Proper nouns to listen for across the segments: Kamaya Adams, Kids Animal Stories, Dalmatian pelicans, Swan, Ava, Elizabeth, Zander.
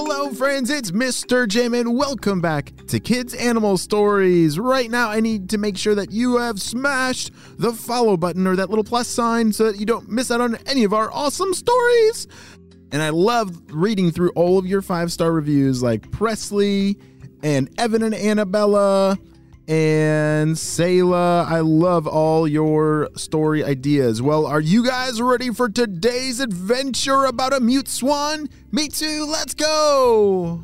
Hello friends, it's Mr. Jim and welcome back to Kids Animal Stories. Right now I need to make sure that you have smashed the follow button or that little plus sign so that you don't miss out on any of our awesome stories. And I love reading through all of your 5-star reviews like Presley and Evan and Annabella and Sayla. I love all your story ideas. Well, are you guys ready for today's adventure about a mute swan? Me too, let's go!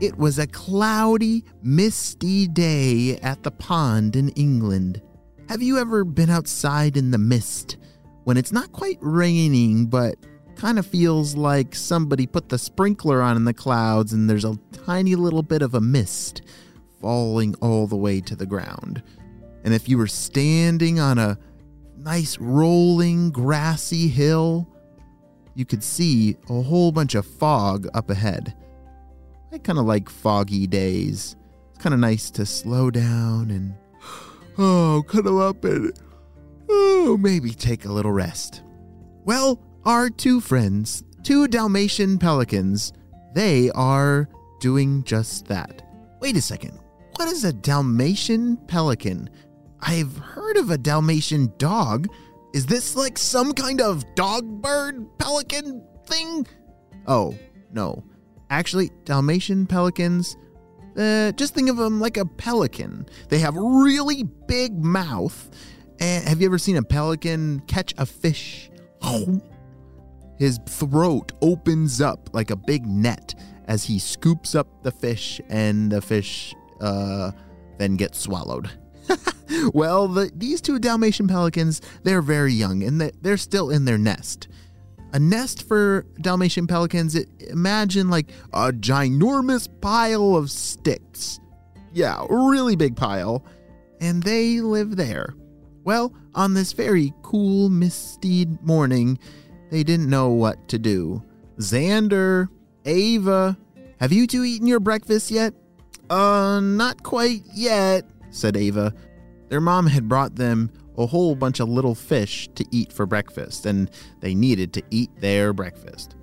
It was a cloudy, misty day at the pond in England. Have you ever been outside in the mist when it's not quite raining, but kind of feels like somebody put the sprinkler on in the clouds and there's a tiny little bit of a mist falling all the way to the ground? And if you were standing on a nice rolling grassy hill, you could see a whole bunch of fog up ahead. I kind of like foggy days. It's kind of nice to slow down and cuddle up and maybe take a little rest. Well, our two friends, two Dalmatian pelicans, they are doing just that. Wait a second. What is a Dalmatian pelican? I've heard of a Dalmatian dog. Is this like some kind of dog bird pelican thing? Oh, no. Actually, Dalmatian pelicans, just think of them like a pelican. They have a really big mouth. And have you ever seen a pelican catch a fish? His throat opens up like a big net as he scoops up the fish, and the fish then gets swallowed. Well, these two Dalmatian pelicans, they're very young, and they're still in their nest. A nest for Dalmatian pelicans, imagine like a ginormous pile of sticks. Yeah, a really big pile. And they live there. Well, on this very cool, misty morning, they didn't know what to do. Zander, Ava, have you two eaten your breakfast yet? Not quite yet, said Ava. Their mom had brought them a whole bunch of little fish to eat for breakfast, and they needed to eat their breakfast.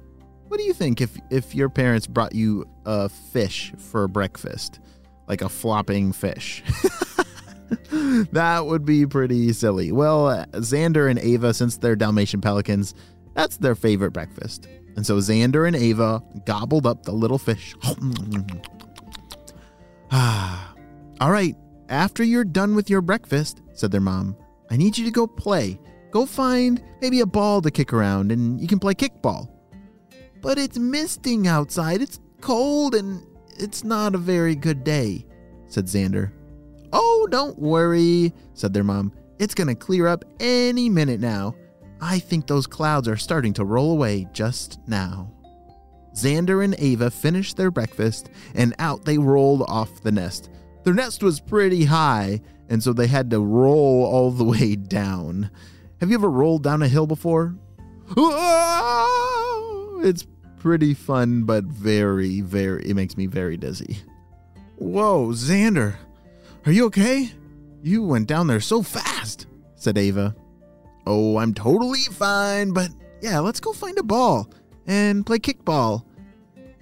What do you think if your parents brought you a fish for breakfast? Like a flopping fish? That would be pretty silly. Well, Zander and Ava, since they're Dalmatian pelicans, that's their favorite breakfast. And so Zander and Ava gobbled up the little fish. All right, after you're done with your breakfast, said their mom, I need you to go play. Go find maybe a ball to kick around and you can play kickball. But it's misting outside. It's cold and it's not a very good day, said Zander. Oh, don't worry, said their mom. It's going to clear up any minute now. I think those clouds are starting to roll away just now. Zander and Ava finished their breakfast, and out they rolled off the nest. Their nest was pretty high, and so they had to roll all the way down. Have you ever rolled down a hill before? Whoa! It's pretty fun, but it makes me very dizzy. Whoa, Zander, are you okay? You went down there so fast, said Ava. Oh, I'm totally fine, but yeah, let's go find a ball and play kickball.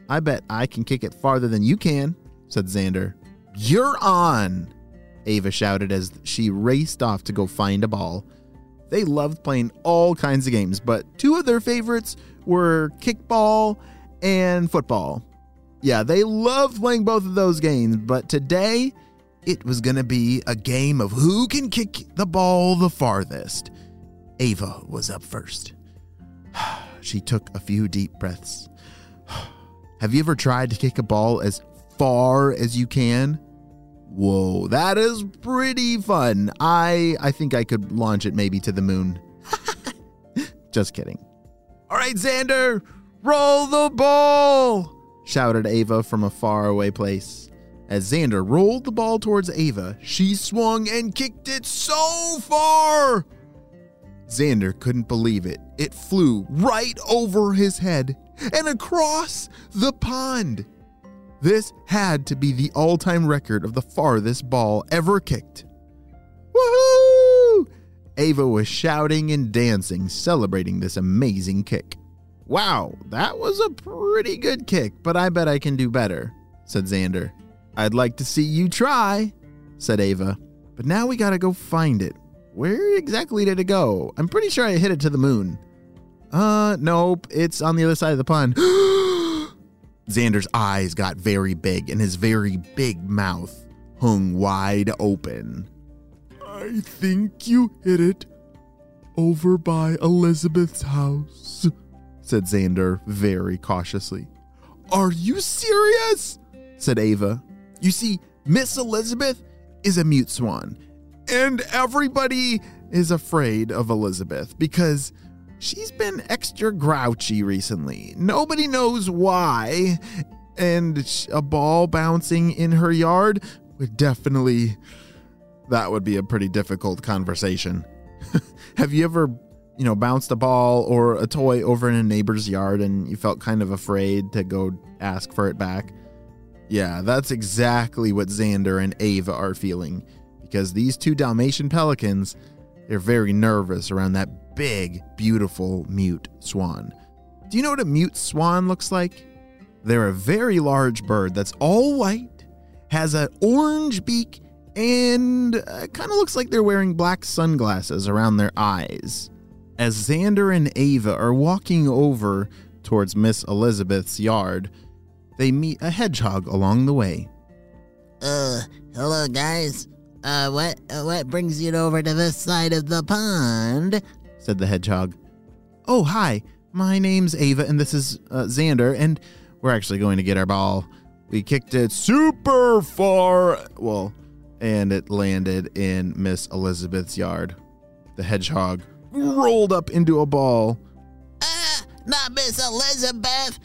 I bet I can kick it farther than you can, said Zander. You're on, Ava shouted as she raced off to go find a ball. They loved playing all kinds of games, but two of their favorites were kickball and football. Yeah, they loved playing both of those games, but today it was going to be a game of who can kick the ball the farthest. Ava was up first. She took a few deep breaths. Have you ever tried to kick a ball as far as you can? Whoa, that is pretty fun. I think I could launch it maybe to the moon. Just kidding. All right, Zander, roll the ball, shouted Ava from a faraway place. As Zander rolled the ball towards Ava, she swung and kicked it so far. Zander couldn't believe it. It flew right over his head and across the pond. This had to be the all-time record of the farthest ball ever kicked. Woohoo! Ava was shouting and dancing, celebrating this amazing kick. "Wow, that was a pretty good kick, but I bet I can do better," said Zander. "I'd like to see you try," said Ava. "But now we gotta go find it. Where exactly did it go? I'm pretty sure I hit it to the moon." Nope, it's on the other side of the pond." Xander's eyes got very big, and his very big mouth hung wide open. "I think you hit it over by Elizabeth's house," said Zander very cautiously. "Are you serious?" said Ava. "You see, Miss Elizabeth is a mute swan, and everybody is afraid of Elizabeth because she's been extra grouchy recently. Nobody knows why, and a ball bouncing in her yard would definitely... That would be a pretty difficult conversation." Have you ever, bounced a ball or a toy over in a neighbor's yard and you felt kind of afraid to go ask for it back? Yeah, that's exactly what Zander and Ava are feeling, because these two Dalmatian pelicans, they're very nervous around that big, beautiful mute swan. Do you know what a mute swan looks like? They're a very large bird that's all white, has an orange beak, and kind of looks like they're wearing black sunglasses around their eyes. As Zander and Ava are walking over towards Miss Elizabeth's yard, they meet a hedgehog along the way. Hello guys. What brings you over to this side of the pond?" said the hedgehog. "Oh, hi. My name's Ava, and this is Zander, and we're actually going to get our ball. We kicked it super far, and it landed in Miss Elizabeth's yard." The hedgehog rolled up into a ball. "Not Miss Elizabeth.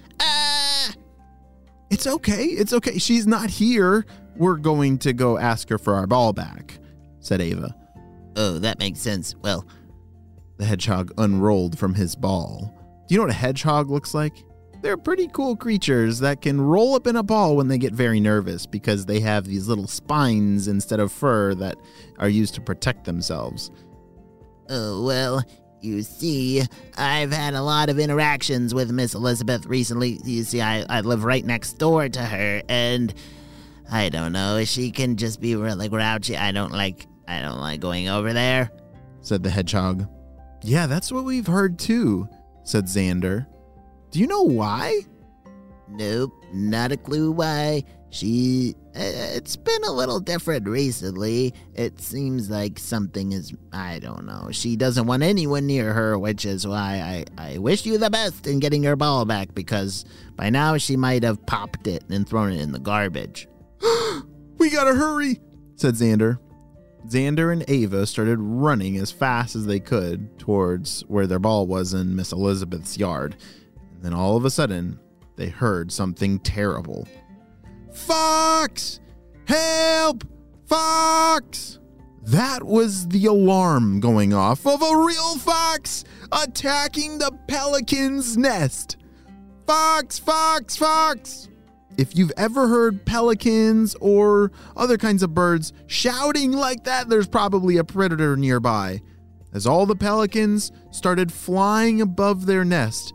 It's okay. She's not here. We're going to go ask her for our ball back," said Ava. "Oh, that makes sense. Well." The hedgehog unrolled from his ball. Do you know what a hedgehog looks like? They're pretty cool creatures that can roll up in a ball when they get very nervous because they have these little spines instead of fur that are used to protect themselves. "Oh, well... You see, I've had a lot of interactions with Miss Elizabeth recently. You see, I live right next door to her, and I don't know. She can just be really grouchy. I don't like going over there," said the hedgehog. "Yeah, that's what we've heard too," said Zander. "Do you know why?" "Nope, not a clue why. It's been a little different recently. It seems like something is, I don't know. She doesn't want anyone near her, which is why I wish you the best in getting her ball back, because by now she might have popped it and thrown it in the garbage." "We gotta hurry," said Zander. Zander and Ava started running as fast as they could towards where their ball was in Miss Elizabeth's yard. And then all of a sudden, they heard something terrible. "Fox! Help! Fox!" That was the alarm going off of a real fox attacking the pelican's nest. "Fox! Fox! Fox!" If you've ever heard pelicans or other kinds of birds shouting like that, there's probably a predator nearby. As all the pelicans started flying above their nest,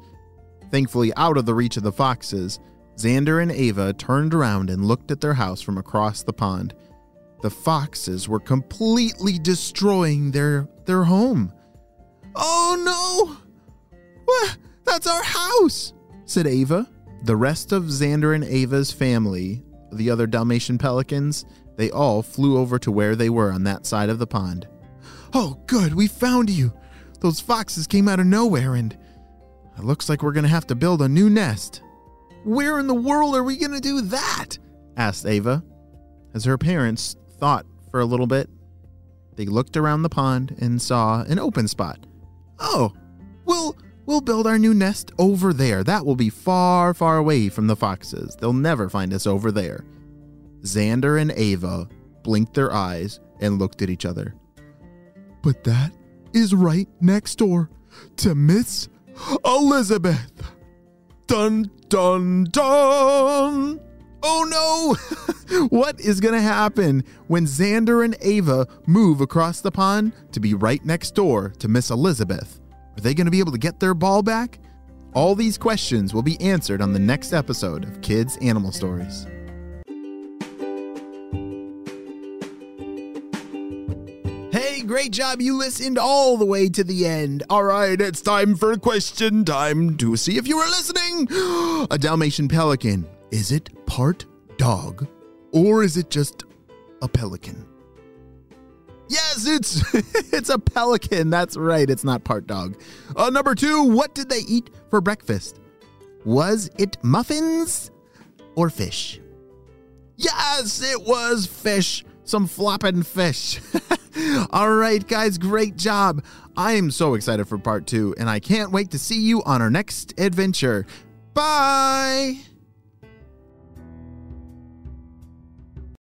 thankfully out of the reach of the foxes, Zander and Ava turned around and looked at their house from across the pond. The foxes were completely destroying their home. "Oh no! That's our house!" said Ava. The rest of Zander and Ava's family, the other Dalmatian pelicans, they all flew over to where they were on that side of the pond. "Oh good, we found you! Those foxes came out of nowhere, and it looks like we're going to have to build a new nest." "Where in the world are we going to do that?" asked Ava. As her parents thought for a little bit, they looked around the pond and saw an open spot. "Oh, we'll build our new nest over there. That will be far, far away from the foxes. They'll never find us over there." Zander and Ava blinked their eyes and looked at each other. "But that is right next door to Miss Elizabeth. Dun, dun, dun! Oh no! What is going to happen when Zander and Ava move across the pond to be right next door to Miss Elizabeth? Are they going to be able to get their ball back? All these questions will be answered on the next episode of Kids Animal Stories. Hey, great job. You listened all the way to the end. All right, it's time for question time to see if you were listening. A Dalmatian pelican. Is it part dog or is it just a pelican? Yes, it's a pelican. That's right. It's not part dog. Number two, what did they eat for breakfast? Was it muffins or fish? Yes, it was fish. Some flopping fish. All right, guys, great job. I am so excited for part 2, and I can't wait to see you on our next adventure. Bye!